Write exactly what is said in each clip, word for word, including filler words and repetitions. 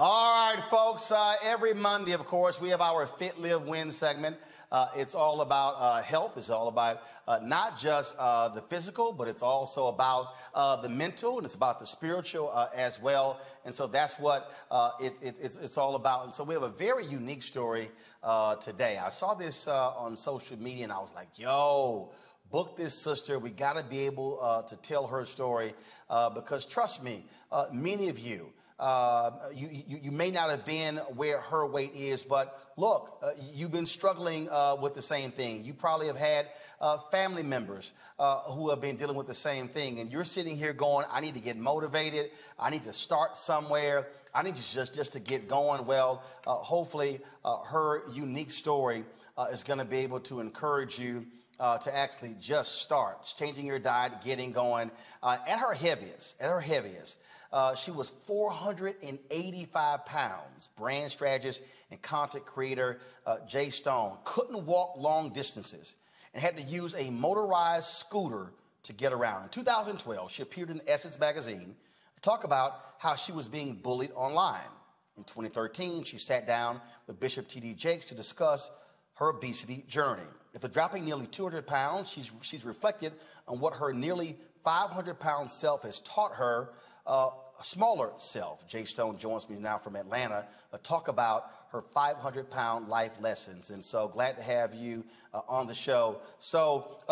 All right, folks, uh, every Monday, of course, we have our Fit, Live, Win segment. Uh, it's all about uh, health. It's all about uh, not just uh, the physical, but it's also about uh, the mental, and it's about the spiritual uh, as well. And so that's what uh, it, it, it's, it's all about. And so we have a very unique story uh, today. I saw this uh, on social media, and I was like, yo, book this sister. We got to be able uh, to tell her story uh, because, trust me, uh, many of you, Uh, you, you, you may not have been where her weight is, but look, uh, you've been struggling uh, with the same thing. You probably have had uh, family members uh, who have been dealing with the same thing. And you're sitting here going, I need to get motivated. I need to start somewhere. I need to just, just to get going. Well, uh, hopefully uh, her unique story uh, is going to be able to encourage you Uh, to actually just start changing your diet, getting going. Uh, at her heaviest, at her heaviest, uh, she was four hundred eighty-five pounds. Brand strategist and content creator uh, Jay Stone couldn't walk long distances and had to use a motorized scooter to get around. In two thousand twelve, she appeared in Essence magazine to talk about how she was being bullied online. In twenty thirteen, she sat down with Bishop T D Jakes to discuss her obesity journey. After dropping nearly two hundred pounds, she's, she's reflected on what her nearly five hundred pound self has taught her, uh, a smaller self. Jay Stone joins me now from Atlanta to talk about her five hundred pound life lessons. And so glad to have you uh, on the show. So,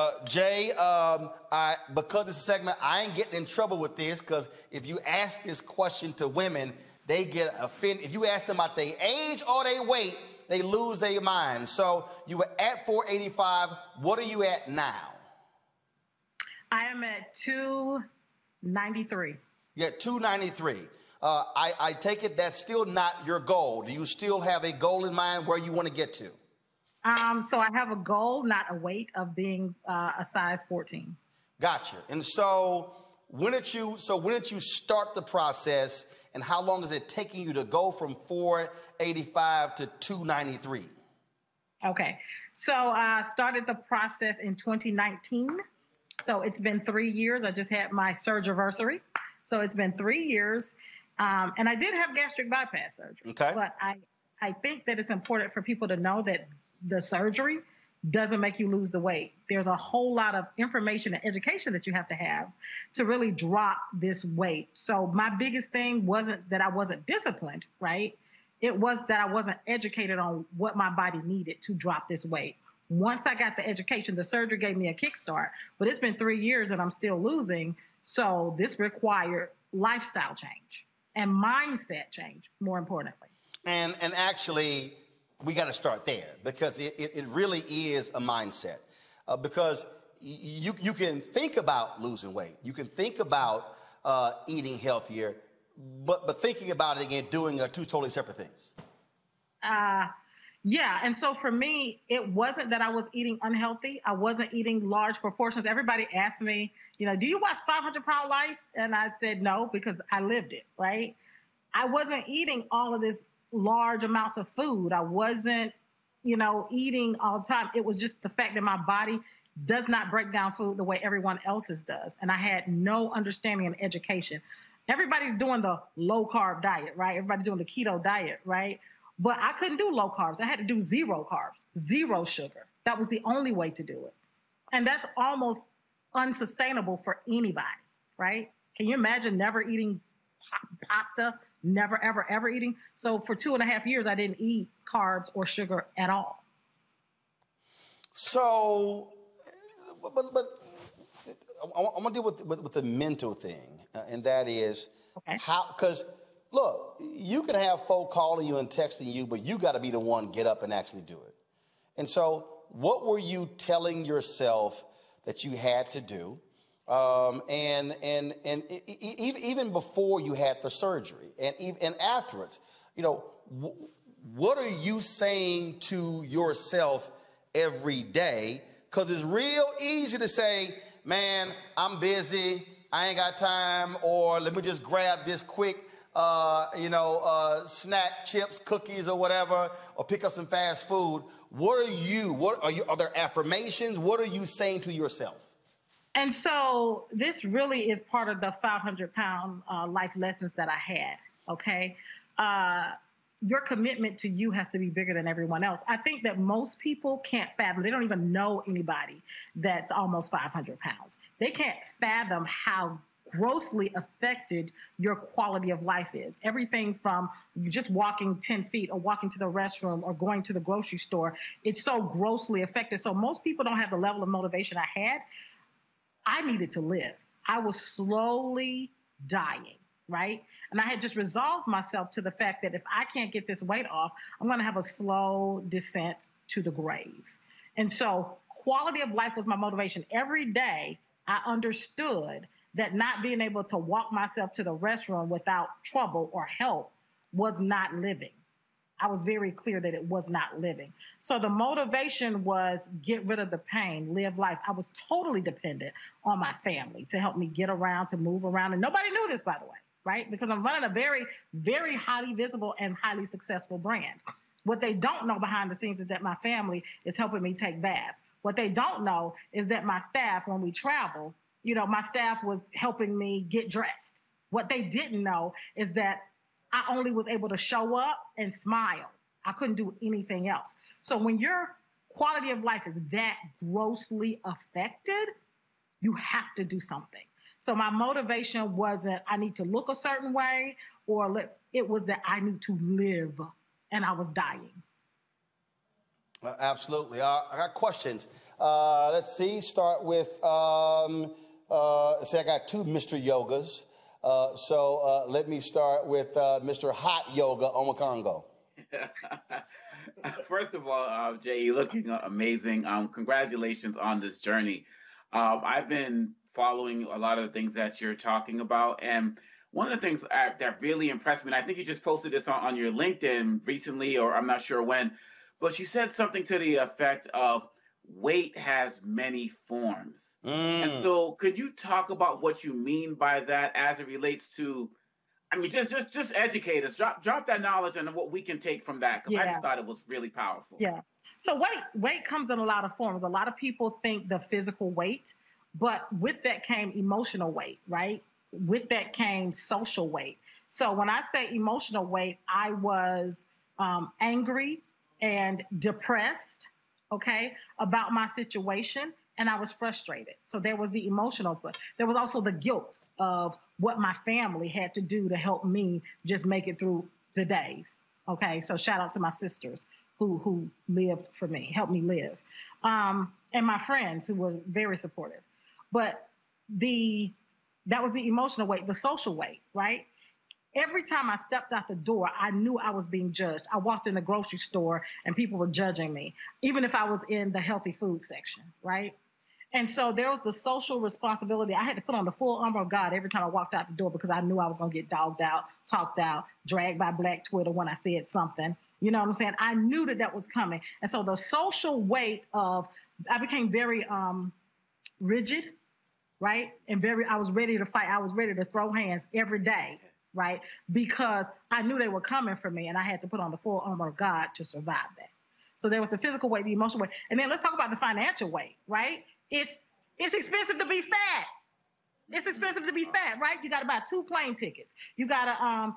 uh, Jay, um, I, because this is a segment, I ain't getting in trouble with this, because if you ask this question to women, they get offended. If you ask them about their age or their weight, they lose their mind. So you were at four eighty-five. What are you at now? I am at two ninety-three. Yeah, two ninety-three. Uh, I, I take it that's still not your goal. Do you still have a goal in mind where you want to get to? Um, so I have a goal, not a weight, of being uh, a size fourteen. Gotcha. And so when did you? So when did you start the process? And how long is it taking you to go from four eighty-five to two ninety-three? Okay, so I uh, started the process in twenty nineteen. So it's been three years. I just had my surgiversary. So it's been three years. Um, and I did have gastric bypass surgery. Okay. But I, I think that it's important for people to know that the surgery doesn't make you lose the weight. There's a whole lot of information and education that you have to have to really drop this weight. So my biggest thing wasn't that I wasn't disciplined, right? It was that I wasn't educated on what my body needed to drop this weight. Once I got the education, the surgery gave me a kickstart, but it's been three years and I'm still losing. So this required lifestyle change and mindset change, more importantly. And, and actually, we got to start there, because it, it, it really is a mindset, uh, because you, you can think about losing weight. You can think about uh, eating healthier, but, but thinking about it and doing are two totally separate things. Uh, yeah. And so for me, it wasn't that I was eating unhealthy. I wasn't eating large proportions. Everybody asked me, you know, do you watch five hundred pound life? And I said, no, because I lived it, right? I wasn't eating all of this large amounts of food. I wasn't, you know, eating all the time. It was just the fact that my body does not break down food the way everyone else's does. And I had no understanding and education. Everybody's doing the low carb diet, right? Everybody's doing the keto diet, right? But I couldn't do low carbs. I had to do zero carbs, zero sugar. That was the only way to do it. And that's almost unsustainable for anybody, right? Can you imagine never eating pasta? Never, ever, ever eating. So for two and a half years, I didn't eat carbs or sugar at all. So, but, but I'm going to deal with, with, with the mental thing. Uh, and that is okay. How, because look, you can have folk calling you and texting you, but you got to be the one get up and actually do it. And so what were you telling yourself that you had to do? Um, and, and, and even before you had the surgery and even afterwards, you know, what are you saying to yourself every day? Cause it's real easy to say, man, I'm busy. I ain't got time. Or let me just grab this quick, uh, you know, uh, snack, chips, cookies or whatever, or pick up some fast food. What are you, what are you, are there affirmations? What are you saying to yourself? And so this really is part of the five hundred pound uh, life lessons that I had, okay? uh, your commitment to you has to be bigger than everyone else. I think that most people can't fathom. They don't even know anybody that's almost five hundred pounds. They can't fathom how grossly affected your quality of life is. Everything from just walking ten feet or walking to the restroom or going to the grocery store, it's so grossly affected. So most people don't have the level of motivation I had. I needed to live. I was slowly dying, right? And I had just resolved myself to the fact that if I can't get this weight off, I'm going to have a slow descent to the grave. And so quality of life was my motivation. Every day I understood that not being able to walk myself to the restroom without trouble or help was not living. I was very clear that it was not living. So the motivation was get rid of the pain, live life. I was totally dependent on my family to help me get around, to move around. And nobody knew this, by the way, right? Because I'm running a very, very highly visible and highly successful brand. What they don't know behind the scenes is that my family is helping me take baths. What they don't know is that my staff, when we travel, you know, my staff was helping me get dressed. What they didn't know is that I only was able to show up and smile. I couldn't do anything else. So when your quality of life is that grossly affected, you have to do something. So my motivation wasn't I need to look a certain way, or li- it was that I need to live, and I was dying. Uh, absolutely. Uh, I got questions. Uh, let's see. Start with... Um, Uh, say I got two Mister Yogas, uh, so uh, let me start with uh, Mister Hot Yoga Omakongo. First of all, uh, Jay, you're looking amazing. Um, congratulations on this journey. Um, I've been following a lot of the things that you're talking about, and one of the things I, that really impressed me, and I think you just posted this on, on your LinkedIn recently, or I'm not sure when, but you said something to the effect of, weight has many forms. Mm. And so could you talk about what you mean by that as it relates to, I mean, just just just educate us, drop drop that knowledge and what we can take from that, because yeah. I just thought it was really powerful. Yeah. So weight, weight comes in a lot of forms. A lot of people think the physical weight, but with that came emotional weight, right? With that came social weight. So when I say emotional weight, I was um, angry and depressed, okay, about my situation, and I was frustrated. So there was the emotional, but there was also the guilt of what my family had to do to help me just make it through the days, okay? So shout out to my sisters who who lived for me, helped me live, um, and my friends who were very supportive. But the that was the emotional weight, the social weight, right? Every time I stepped out the door, I knew I was being judged. I walked in the grocery store and people were judging me, even if I was in the healthy food section, right? And so there was the social responsibility. I had to put on the full armor of God every time I walked out the door, because I knew I was going to get dogged out, talked out, dragged by Black Twitter when I said something. You know what I'm saying? I knew that that was coming. And so the social weight of, I became very um, rigid, right? And very, I was ready to fight. I was ready to throw hands every day. Right? Because I knew they were coming for me, and I had to put on the full armor of God to survive that. So there was the physical weight, the emotional weight. And then let's talk about the financial weight, right? It's it's expensive to be fat. It's expensive to be fat, right? You got to buy two plane tickets. You got to um,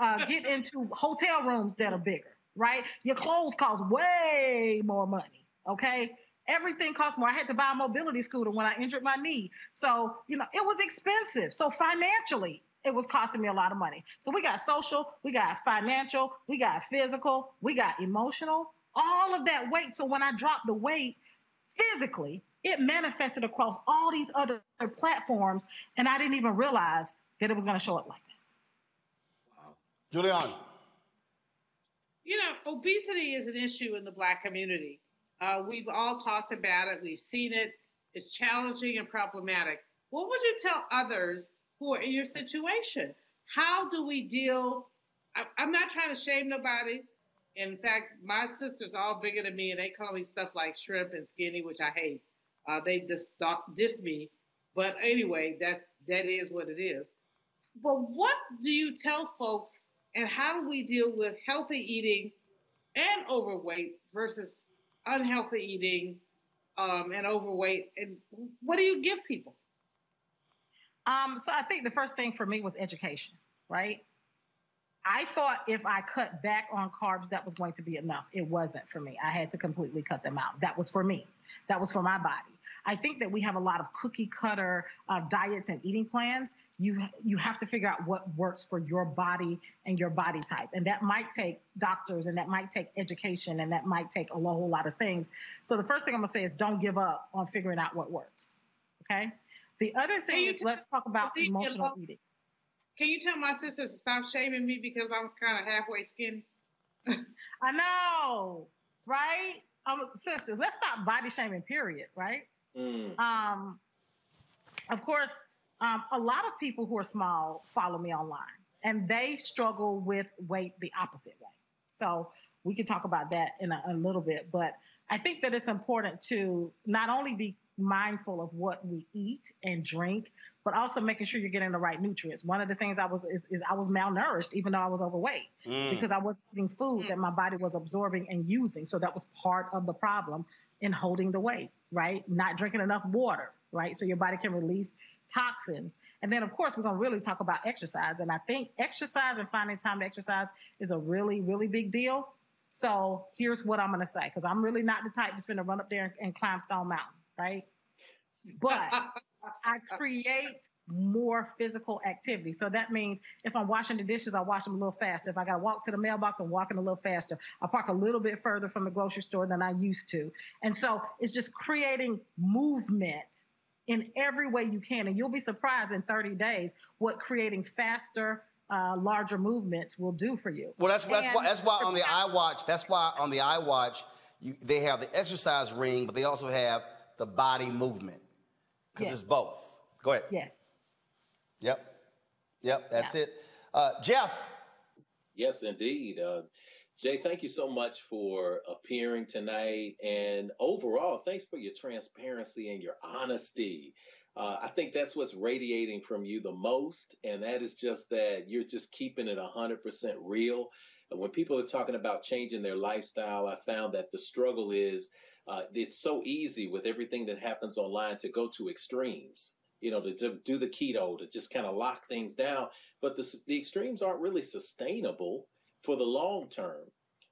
uh, get into hotel rooms that are bigger, right? Your clothes cost way more money, okay? Everything costs more. I had to buy a mobility scooter when I injured my knee. So, you know, it was expensive. So financially, it was costing me a lot of money. So we got social, we got financial, we got physical, we got emotional, all of that weight. So when I dropped the weight physically, it manifested across all these other platforms, and I didn't even realize that it was going to show up like that. Wow. Julian. You know, obesity is an issue in the Black community. Uh, we've all talked about it. We've seen it. It's challenging and problematic. What would you tell others who are in your situation? How do we deal? I, I'm not trying to shame nobody. In fact, my sisters are all bigger than me, and they call me stuff like shrimp and skinny, which I hate. Uh, they dis, diss me. But anyway, that that is what it is. But what do you tell folks, and how do we deal with healthy eating and overweight versus unhealthy eating um, and overweight? And what do you give people? Um, so I think the first thing for me was education, right? I thought if I cut back on carbs, that was going to be enough. It wasn't for me. I had to completely cut them out. That was for me. That was for my body. I think that we have a lot of cookie cutter uh, diets and eating plans. You, you have to figure out what works for your body and your body type. And that might take doctors, and that might take education, and that might take a whole lot of things. So the first thing I'm going to say is don't give up on figuring out what works. Okay. The other thing is, let's talk about emotional eating. Can you tell my sister to stop shaming me because I'm kind of halfway skinny? I know, right? Um, sisters, let's stop body shaming, period, right? Mm. Um, of course, um, a lot of people who are small follow me online, and they struggle with weight the opposite way. So we can talk about that in a, a little bit, but I think that it's important to not only be mindful of what we eat and drink, but also making sure you're getting the right nutrients. One of the things I was is, is I was malnourished, even though I was overweight, mm. because I wasn't eating food mm. that my body was absorbing and using. So that was part of the problem in holding the weight, right? Not drinking enough water, right? So your body can release toxins. And then, of course, we're going to really talk about exercise. And I think exercise and finding time to exercise is a really, really big deal. So here's what I'm going to say, because I'm really not the type that's going to run up there and, and climb Stone Mountain, right? But I create more physical activity. So that means if I'm washing the dishes, I wash them a little faster. If I got to walk to the mailbox, I'm walking a little faster. I park a little bit further from the grocery store than I used to. And so it's just creating movement in every way you can. And you'll be surprised in thirty days what creating faster, uh, larger movements will do for you. Well, that's, and, that's, why, that's why on the iWatch, that's why on the iWatch, you, they have the exercise ring, but they also have the body movement. Because yes. It's both. Go ahead. Yes. Yep. Yep. That's yeah. it. Uh, Jeff. Yes, indeed. Uh, Jay, thank you so much for appearing tonight. And overall, thanks for your transparency and your honesty. Uh, I think that's what's radiating from you the most. And that is just that you're just keeping it one hundred percent real. And when people are talking about changing their lifestyle, I found that the struggle is Uh, it's so easy with everything that happens online to go to extremes, you know, to, to do the keto, to just kind of lock things down. But the, the extremes aren't really sustainable for the long term.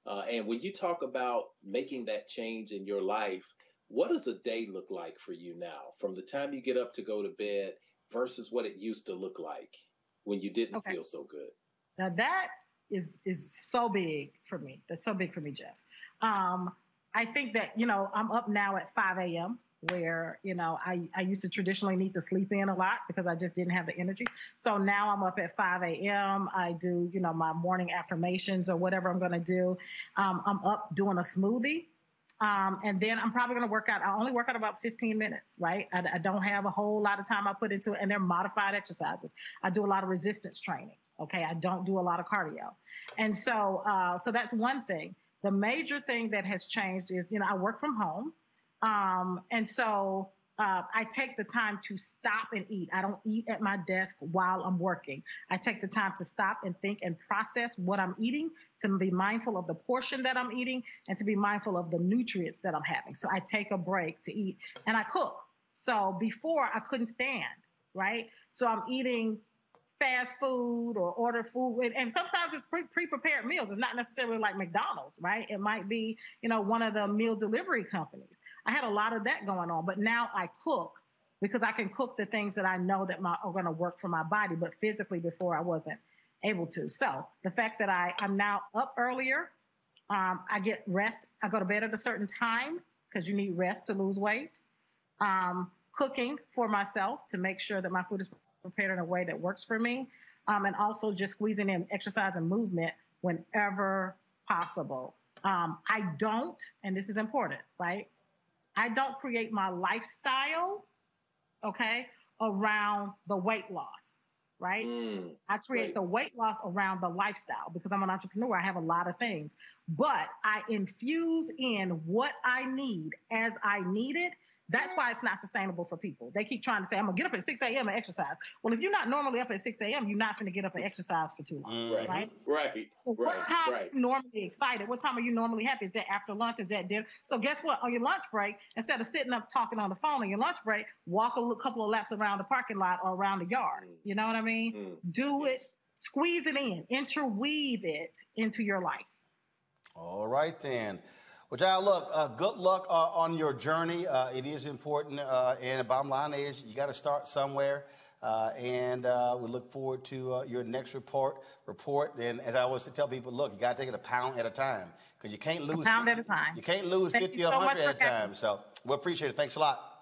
Uh, and when you talk about making that change in your life, what does a day look like for you now from the time you get up to go to bed versus what it used to look like when you didn't okay. feel so good? Now, that is is so big for me. That's so big for me, Jeff. Um I think that, you know, I'm up now at five a m where, you know, I, I used to traditionally need to sleep in a lot because I just didn't have the energy. So now I'm up at five a m I do, you know, my morning affirmations or whatever I'm going to do. Um, I'm up doing a smoothie. Um, and then I'm probably going to work out. I only work out about fifteen minutes, right? I, I don't have a whole lot of time I put into it. And they're modified exercises. I do a lot of resistance training. Okay. I don't do a lot of cardio. And so, uh, so that's one thing. The major thing that has changed is, you know, I work from home. Um, and so uh, I take the time to stop and eat. I don't eat at my desk while I'm working. I take the time to stop and think and process what I'm eating, to be mindful of the portion that I'm eating, and to be mindful of the nutrients that I'm having. So I take a break to eat, and I cook. So before, I couldn't stand, right? So I'm eating fast food or order food. And, and sometimes it's pre- pre-prepared meals. It's not necessarily like McDonald's, right? It might be, you know, one of the meal delivery companies. I had a lot of that going on, but now I cook because I can cook the things that I know that my, are going to work for my body, but physically before I wasn't able to. So the fact that I, I'm now up earlier, um, I get rest. I go to bed at a certain time because you need rest to lose weight. Um, cooking for myself to make sure that my food is prepared in a way that works for me, um, and also just squeezing in exercise and movement whenever possible. Um, I don't, and this is important, right? I don't create my lifestyle, okay, around the weight loss, right? Mm, I create right. the weight loss around the lifestyle because I'm an entrepreneur. I have a lot of things, but I infuse in what I need as I need it. That's why it's not sustainable for people. They keep trying to say, I'm going to get up at six a m and exercise. Well, if you're not normally up at six a m, you're not going to get up and exercise for too long, right? Right. right so right, what time right. are you normally excited? What time are you normally happy? Is that after lunch? Is that dinner? So guess what? On your lunch break, instead of sitting up talking on the phone on your lunch break, walk a couple of laps around the parking lot or around the yard. You know what I mean? Mm. Do it Squeeze it in. Interweave it into your life. All right, then. Well, Jay, look, uh, good luck uh, on your journey. Uh, it is important, uh, and the bottom line is you got to start somewhere, uh, and uh, we look forward to uh, your next report. Report, and as I always tell people, look, you got to take it a pound at a time because you can't lose a pound at a time. You can't lose fifty or a hundred at a time. So we appreciate it. Thanks a lot.